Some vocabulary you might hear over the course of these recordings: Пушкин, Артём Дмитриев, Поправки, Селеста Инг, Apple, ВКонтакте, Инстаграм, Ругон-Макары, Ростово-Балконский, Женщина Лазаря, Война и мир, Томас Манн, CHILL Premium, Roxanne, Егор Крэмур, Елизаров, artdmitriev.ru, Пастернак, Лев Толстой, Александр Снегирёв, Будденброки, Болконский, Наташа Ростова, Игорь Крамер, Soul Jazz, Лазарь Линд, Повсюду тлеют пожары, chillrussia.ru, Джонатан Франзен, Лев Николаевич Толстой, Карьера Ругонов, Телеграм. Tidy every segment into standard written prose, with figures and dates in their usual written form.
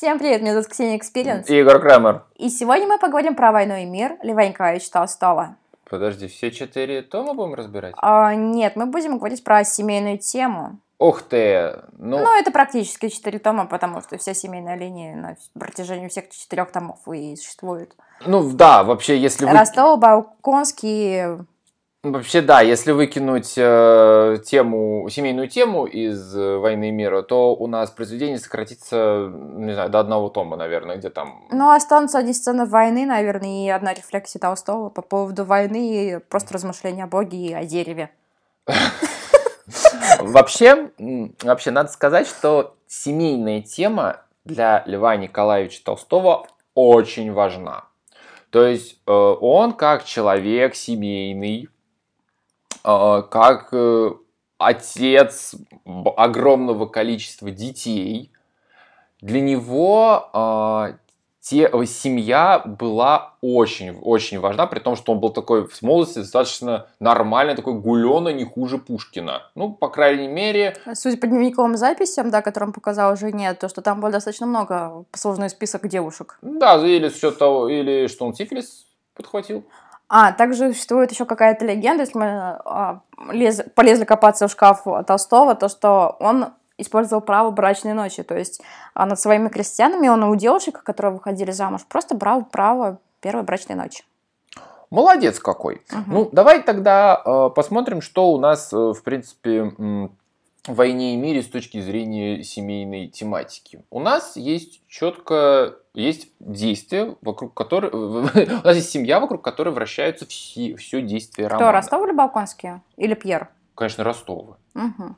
Всем привет, меня зовут Ксения Экспириенс. И Игорь Крамер. И сегодня мы поговорим про «Войну и мир» Льва Николаевича Толстого. Подожди, все 4 тома будем разбирать? Нет, мы будем говорить про семейную тему. Ух ты! Ну, это практически 4 тома, потому что вся семейная линия на протяжении всех 4 томов и существует. Ну да, вообще, если вы... Ростово-Балконский... Вообще, да, если выкинуть семейную тему из «Войны и мира», то у нас произведение сократится, не знаю, до 1 тома, наверное, где там... останутся одни сцены войны, наверное, и одна рефлексия Толстого по поводу войны, и просто размышления о Боге и о дереве. Вообще, надо сказать, что семейная тема для Льва Николаевича Толстого очень важна. То есть он как человек семейный, как отец огромного количества детей, для него семья была очень-очень важна, при том, что он был такой в молодости достаточно нормальный, такой гулёный, не хуже Пушкина. По крайней мере... Судя по дневниковым записям, да, которым показал жене, то, что там было достаточно много послужной список девушек. Да, или что он сифилис подхватил. Также существует еще какая-то легенда, если мы полезли копаться в шкаф Толстого, то, что он... использовал право брачной ночи, то есть над своими крестьянами он у девушек, которые выходили замуж, просто брал право первой брачной ночи. Молодец какой! Угу. Давай тогда посмотрим, что у нас, в принципе, в «Войне и мире» с точки зрения семейной тематики. У нас есть четко действие, вокруг которой... у нас есть семья, вокруг которой вращаются все действия романа. Кто, Ростов или Болконский? Или Пьер? Конечно, Ростовы. Угу.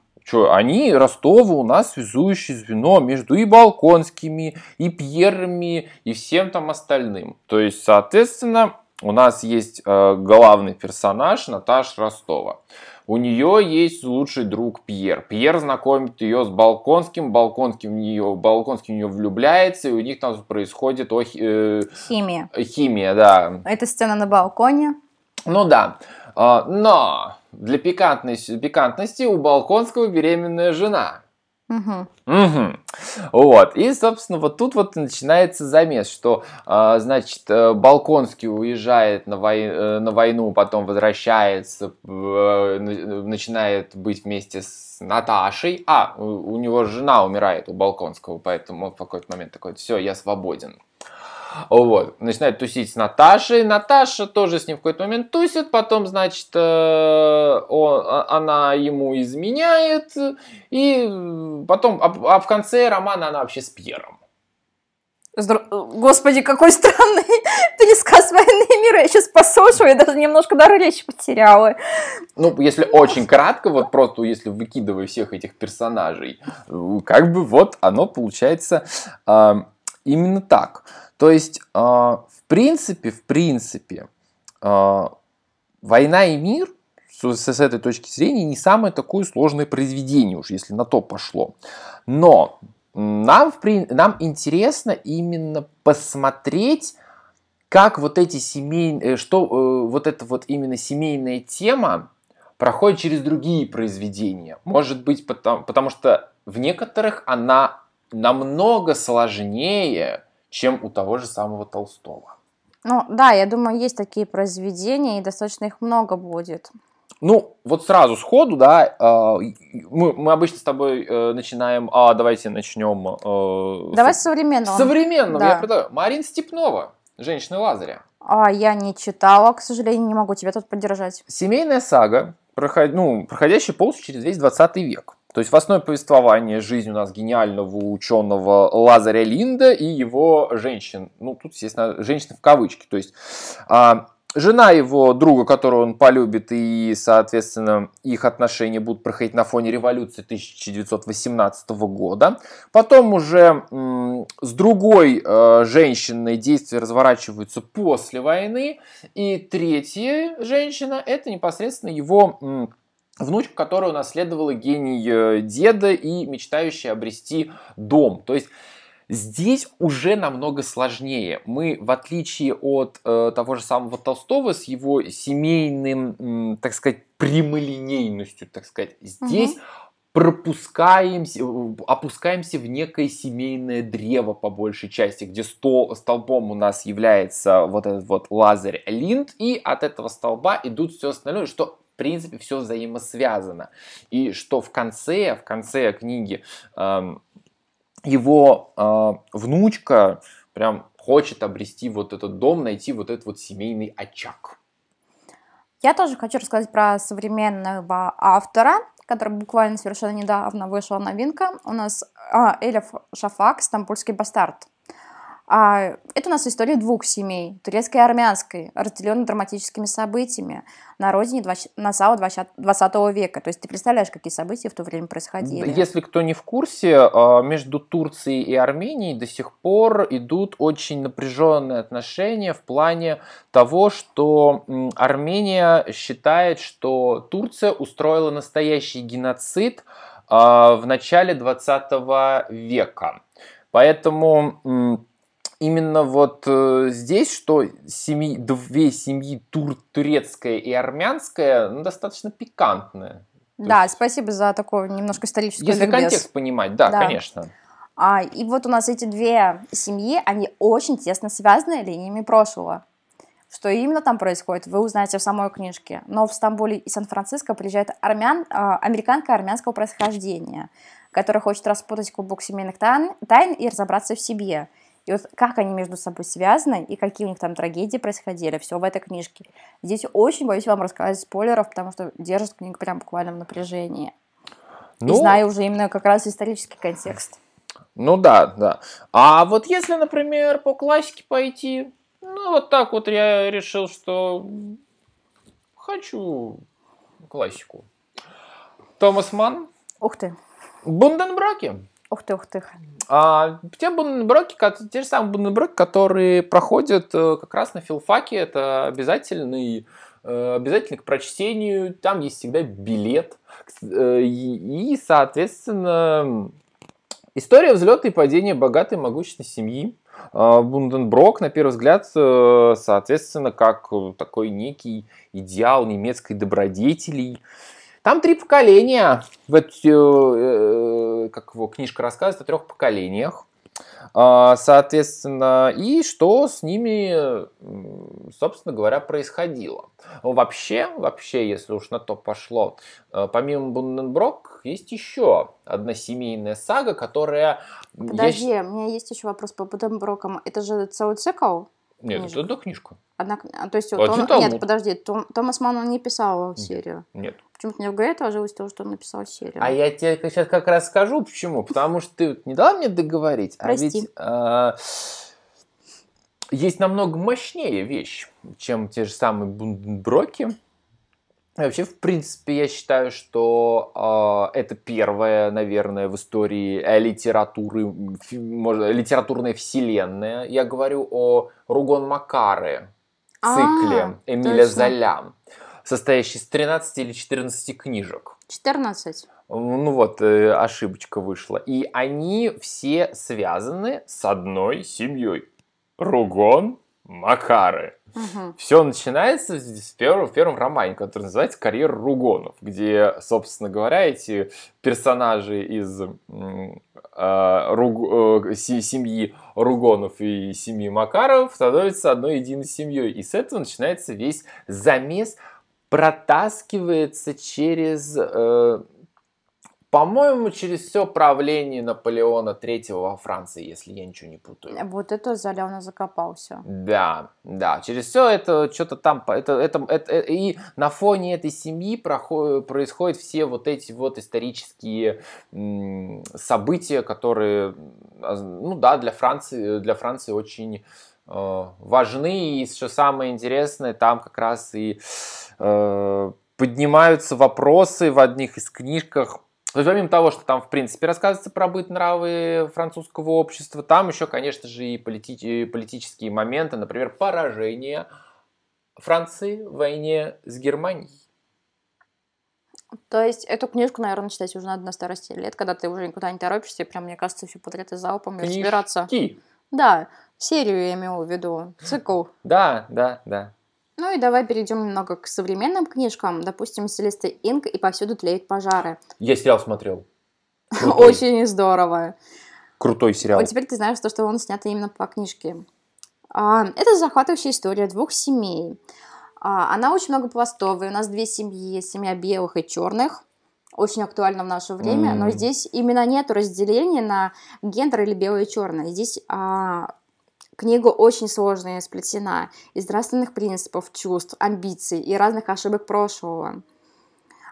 Они, Ростовы, у нас связующее звено между и Болконскими, и Пьерами, и всем там остальным. То есть, соответственно, у нас есть главный персонаж Наташа Ростова. У нее есть лучший друг Пьер. Пьер знакомит ее с Болконским, Болконский в нее влюбляется, и у них там происходит химия. Химия, да. Это сцена на балконе. Да. Но для пикантности у Болконского беременная жена. Угу. Угу. И, собственно, тут начинается замес, что, значит, Болконский уезжает на войну, потом возвращается, начинает быть вместе с Наташей. У него жена умирает, у Болконского, поэтому он в какой-то момент такой: все, я свободен. Начинает тусить с Наташей. Наташа тоже с ним в какой-то момент тусит. Потом, значит, она ему изменяет. И потом... А в конце романа она вообще с Пьером. Господи, какой странный пересказ «Войны и мира». Я сейчас послушаю, я даже немножко дар речи потеряла. Если очень кратко, просто если выкидывая всех этих персонажей, оно получается... Именно так. То есть, в принципе, «Война и мир» с этой точки зрения не самое такое сложное произведение, уж если на то пошло. Но нам интересно именно посмотреть, как именно семейная тема проходит через другие произведения. Может быть, потому что в некоторых она... намного сложнее, чем у того же самого Толстого. Я думаю, есть такие произведения, и достаточно их много будет. Сразу сходу, да, мы обычно с тобой начинаем, давайте начнем... Давай с современного. Да. Я предлагаю. Марина Степнова, «Женщина Лазаря». Я не читала, к сожалению, не могу тебя тут поддержать. Семейная сага, проходящая полностью через весь 20 век. То есть в основе повествования жизнь у нас гениального ученого Лазаря Линда и его женщин. Тут, естественно, женщины в кавычки. То есть жена его друга, которую он полюбит, и, соответственно, их отношения будут проходить на фоне революции 1918 года. Потом уже с другой женщиной действия разворачиваются после войны. И третья женщина – это непосредственно его... внучка, которая унаследовала гений деда и мечтающая обрести дом. То есть здесь уже намного сложнее. Мы, в отличие от того же самого Толстого, с его семейным, прямолинейностью, здесь опускаемся в некое семейное древо по большей части, где столбом у нас является вот этот вот Лазарь Линд, и от этого столба идут все остальное, что в принципе все взаимосвязано. И что в конце книги его внучка прям хочет обрести вот этот дом, найти вот этот вот семейный очаг. Я тоже хочу рассказать про современного автора, который буквально совершенно недавно вышла новинка. У нас Элиф Шафак «Стамбульский бастард». Это у нас история двух семей, турецкой и армянской, разделенной драматическими событиями на родине начала 20 века. То есть ты представляешь, какие события в то время происходили. Если кто не в курсе, между Турцией и Арменией до сих пор идут очень напряженные отношения в плане того, что Армения считает, что Турция устроила настоящий геноцид в начале 20 века. Поэтому... Именно вот здесь, что две семьи, турецкая и армянская, достаточно пикантные. Да, есть... спасибо за такой немножко исторический ликбез. Если контекст понимать, да, конечно. И вот у нас эти две семьи, они очень тесно связаны линиями прошлого. Что именно там происходит, вы узнаете в самой книжке. Но в Стамбуле и Сан-Франциско приезжает американка армянского происхождения, которая хочет распутать клубок семейных тайн и разобраться в себе. И вот как они между собой связаны, и какие у них там трагедии происходили, все в этой книжке. Здесь очень боюсь вам рассказать спойлеров, потому что держит книгу прям буквально в напряжении. Ну, и знаю уже именно как раз исторический контекст. Ну да. А вот если, например, по классике пойти, вот так вот я решил, что хочу классику. Томас Манн. Ух ты. Будденброки. Ух ты. Те же самые Будденброки, которые проходят как раз на филфаке, это обязательный к прочтению, там есть всегда билет. И, соответственно, история взлета и падения богатой и могущественной семьи. Будденброк, на первый взгляд, соответственно, как такой некий идеал немецкой добродетели. Там 3 поколения, как его книжка рассказывает о 3 поколениях, соответственно, и что с ними, собственно говоря, происходило. Вообще, если уж на то пошло, помимо Будденброк есть еще одна семейная сага, которая... Подожди, у меня есть еще вопрос по Будденброкам. Это же целый цикл? Нет, это одна книжка. То есть, Томас Манн не писал серию? Нет. Почему-то мне в голове отложилось то, что он написал серию. А я тебе сейчас как раз скажу, почему. Потому что ты не дала мне договорить. Прости. А ведь есть намного мощнее вещь, чем те же самые Будденброки. Вообще, в принципе, я считаю, что это первая, наверное, в истории литературы, литературная вселенная. Я говорю о Ругон-Макары цикле Эмиля Золя, состоящий из 13 или 14 книжек. 14. Ошибочка вышла. И они все связаны с одной семьей. Ругон-Макары. Угу. Все начинается в первом романе, который называется «Карьера Ругонов», где, собственно говоря, эти персонажи из семьи Ругонов и семьи Макаров становятся одной единой семьей. И с этого начинается весь замес, протаскивается через... По-моему, через все правление Наполеона III во Франции, если я ничего не путаю. Вот это Золя у нас закопался. Да, через все это что-то там... и на фоне этой семьи происходят все вот эти вот исторические события, которые, для Франции очень важны. И что самое интересное, там как раз и поднимаются вопросы в одних из книжках. Помимо того, что там, в принципе, рассказывается про быт, нравы французского общества, там еще, конечно же, и политические моменты, например, поражение Франции в войне с Германией. То есть эту книжку, наверное, читать уже надо на старости лет, когда ты уже никуда не торопишься, и прям, мне кажется, все подряд и залпом разбираться. Да, серию я имела в виду, цикл. Да. Ну и давай перейдем немного к современным книжкам. Допустим, Селеста Инг и «Повсюду тлеют пожары». Я сериал смотрел. Очень здорово. Крутой сериал. Вот теперь ты знаешь то, что он снят именно по книжке. Это захватывающая история двух семей. Она очень многопластовая. У нас две семьи. Семья белых и черных. Очень актуально в наше время. Но здесь именно нет разделения на гендер или белое и черное. Здесь книга очень сложная, сплетена из нравственных принципов, чувств, амбиций и разных ошибок прошлого.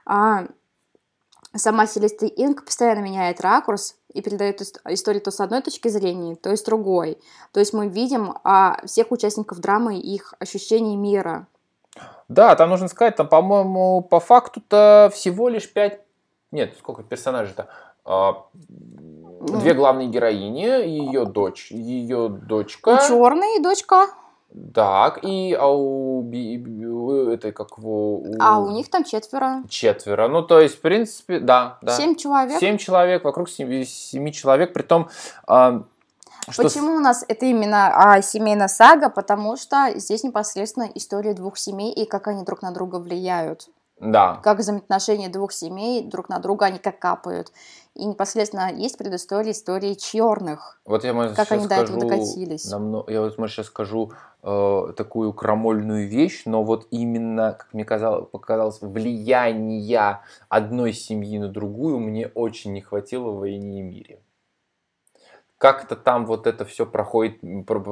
Сама Селеста Инг постоянно меняет ракурс и передает историю то с одной точки зрения, то с другой. То есть мы видим всех участников драмы и их ощущение мира. Да, там нужно сказать, там, по-моему, по факту-то всего лишь 5... Нет, сколько персонажей-то? Две главные героини, ее дочь, ее дочка. И черная, и дочка. Так, и это как у них там четверо. Четверо, ну то есть в принципе, да. 7 человек. 7 человек, вокруг 7 человек, притом... Почему у нас это именно семейная сага? Потому что здесь непосредственно история двух семей и как они друг на друга влияют. Да. Как взаимоотношения двух семей друг на друга, они как капают. И непосредственно есть предыстория истории черных. Вот я, может, как они до этого докатились. Я вот, может, сейчас скажу такую крамольную вещь, но вот именно, как мне показалось, влияния одной семьи на другую мне очень не хватило в «Войне и мире». Как-то там вот это все проходит,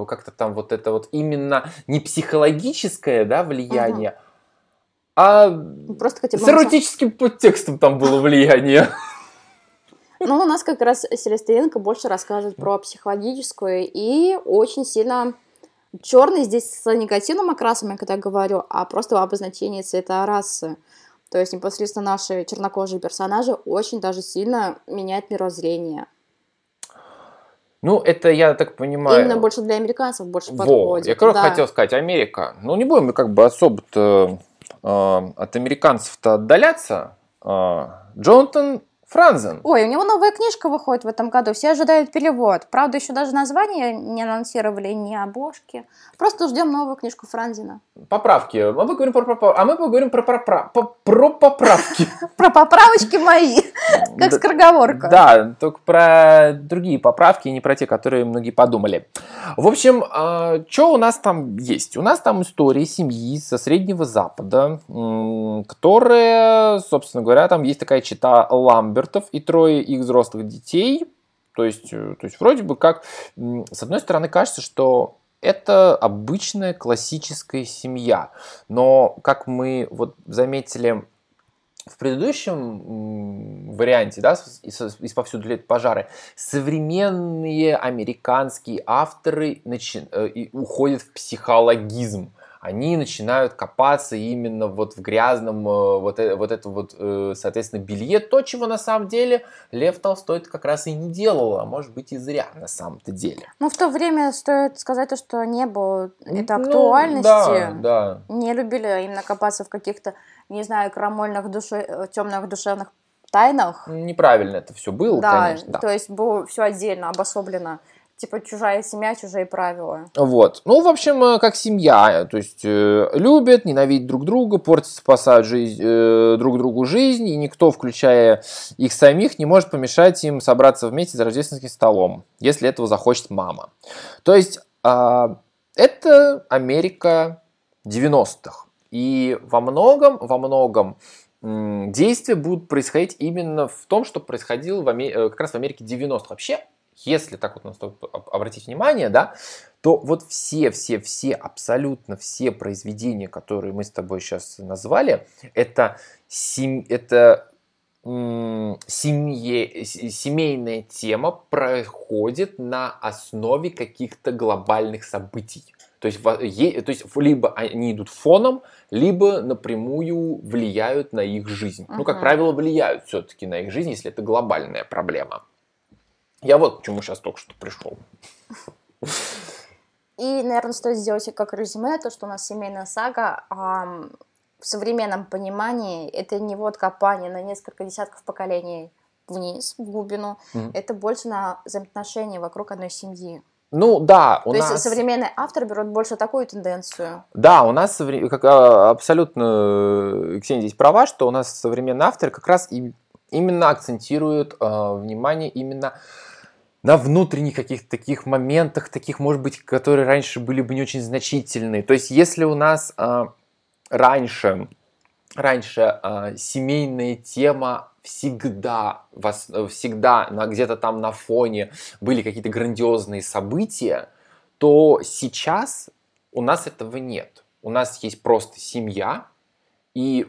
как-то там вот это вот именно не психологическое, да, влияние, просто хотя бы с эротическим подтекстом там было влияние. Ну, у нас как раз Селеста Инг больше рассказывает про психологическое и очень сильно черный здесь с негативным окрасом, я когда говорю, а просто обозначение цвета расы. То есть непосредственно наши чернокожие персонажи очень даже сильно меняют мировоззрение. Ну, это, я так понимаю... Именно больше для американцев больше подходит. Я как раз хотел сказать, Америка. Ну, не будем мы как бы особо-то от американцев-то отдаляться. Джонатан Франзен. Ой, у него новая книжка выходит в этом году. Все ожидают перевод. Правда, еще даже название не анонсировали, ни обложки. Просто ждем новую книжку Франзена. Поправки. А мы поговорим про поправки. Про поправочки мои. Как скороговорка. Да, только про другие поправки, не про те, которые многие подумали. В общем, что у нас там есть? У нас там история семьи со Среднего Запада, которая, собственно говоря, там есть такая чета Ламбертов и 3 их взрослых детей. То есть вроде бы как, с одной стороны, кажется, что это обычная классическая семья. Но, как мы вот заметили... В предыдущем варианте, да, из «Повсюду тлеют пожары», современные американские авторы уходят в психологизм. Они начинают копаться именно вот в грязном, соответственно, белье. То, чего на самом деле Лев Толстой как раз и не делал, а может быть и зря на самом-то деле. Ну, в то время стоит сказать, что не было этой актуальности. Да. Не любили именно копаться в каких-то, не знаю, крамольных, темных душевных тайнах. Неправильно это все было, да, конечно. Да, то есть было все отдельно, обособлено. Типа чужая семья, чужие правила. Вот. Ну, в общем, как семья. То есть любят, ненавидят друг друга, портят, спасают друг другу жизнь, и никто, включая их самих, не может помешать им собраться вместе за рождественским столом, если этого захочет мама. То есть это Америка 90-х. И во многом действия будут происходить именно в том, что происходило как раз в Америке 90-х. Вообще, если так вот обратить внимание, да, то вот все, абсолютно все произведения, которые мы с тобой сейчас назвали, семейная тема проходит на основе каких-то глобальных событий. То есть либо они идут фоном, либо напрямую влияют на их жизнь. Ну, как правило, влияют все-таки на их жизнь, если это глобальная проблема. Я вот к чему сейчас только что пришел. И, наверное, стоит сделать как резюме, то, что у нас семейная сага в современном понимании это не вот копание на несколько десятков поколений вниз, в глубину. Это больше на взаимоотношения вокруг одной семьи. Ну, да, у нас... То есть современный автор берет больше такую тенденцию? Да, у нас абсолютно Ксения здесь права, что у нас современный автор как раз именно акцентирует внимание именно на внутренних каких-то таких моментах, таких, может быть, которые раньше были бы не очень значительны. То есть если у нас раньше семейная тема всегда где-то там на фоне были какие-то грандиозные события, то сейчас у нас этого нет. У нас есть просто семья, и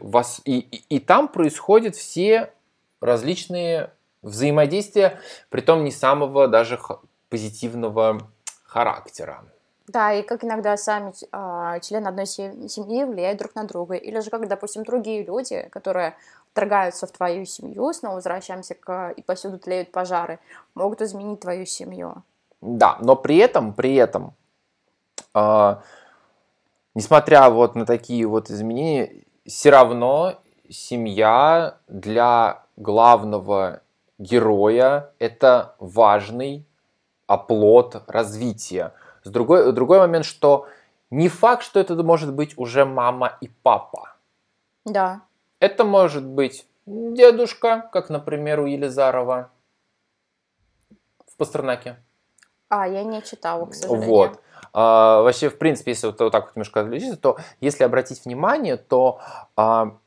там происходят все различные взаимодействия, притом не самого даже позитивного характера. Да, и как иногда сами члены одной семьи влияют друг на друга. Или же как, допустим, другие люди, которые вторгаются в твою семью, снова возвращаемся к «и повсюду тлеют пожары», могут изменить твою семью. Да, но при этом, несмотря вот на такие вот изменения, все равно семья для главного героя – это важный оплот развития. Другой момент, что не факт, что это может быть уже мама и папа. Да. Это может быть дедушка, как, например, у Елизарова в «Пастернаке». А, я не читала, к сожалению. Вот. Вообще, в принципе, если вот так вот немножко отвлечься, то если обратить внимание, то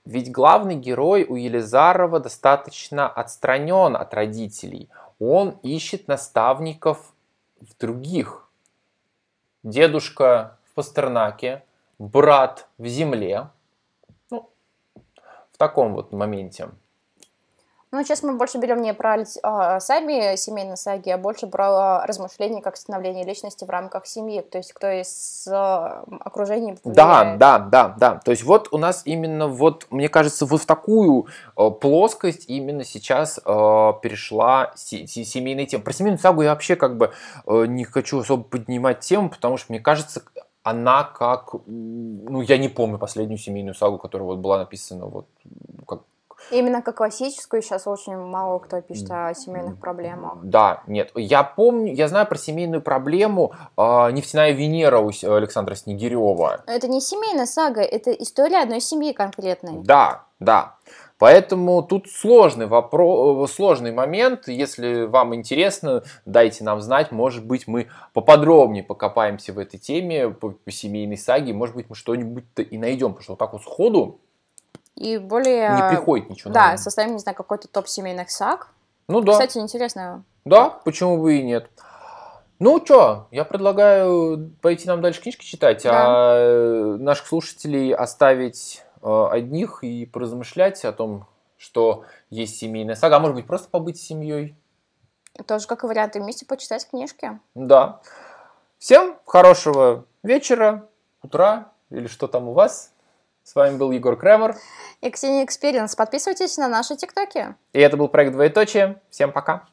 ведь главный герой у Елизарова достаточно отстранен от родителей. Он ищет наставников в других. Дедушка в «Пастернаке», брат в «Земле». Ну, в таком вот моменте. Ну, сейчас мы больше берем не про сами семейные саги, а больше про размышления как становление личности в рамках семьи. То есть, кто из окружения... Да, да, да, да. То есть, вот у нас именно, вот, мне кажется, вот в такую плоскость именно сейчас перешла семейная тема. Про семейную сагу я вообще как бы не хочу особо поднимать тему, потому что, мне кажется, она как... Ну, я не помню последнюю семейную сагу, которая вот была написана вот как... Именно как классическую, сейчас очень мало кто пишет о семейных проблемах. Да, нет. Я знаю про семейную проблему «Нефтяная Венера» у Александра Снегирёва. Но это не семейная сага, это история одной семьи конкретной. Да, да. Поэтому тут сложный момент. Если вам интересно, дайте нам знать. Может быть, мы поподробнее покопаемся в этой теме, по семейной саге. Может быть, мы что-нибудь-то и найдем, потому что вот так вот сходу и более... Не приходит ничего. Да, наверное. Составим, не знаю, какой-то топ семейных саг. Ну да. Кстати, интересно. Да, почему бы и нет. Ну что, я предлагаю пойти нам дальше книжки читать, да. А наших слушателей оставить одних и поразмышлять о том, что есть семейная сага. А может быть, просто побыть с семьей. Тоже как вариант, вместе почитать книжки. Да. Всем хорошего вечера, утра или что там у вас. С вами был Егор Крэмур и Ксения Экспириенс. Подписывайтесь на наши тиктоки. И это был проект «Двоеточие». Всем пока.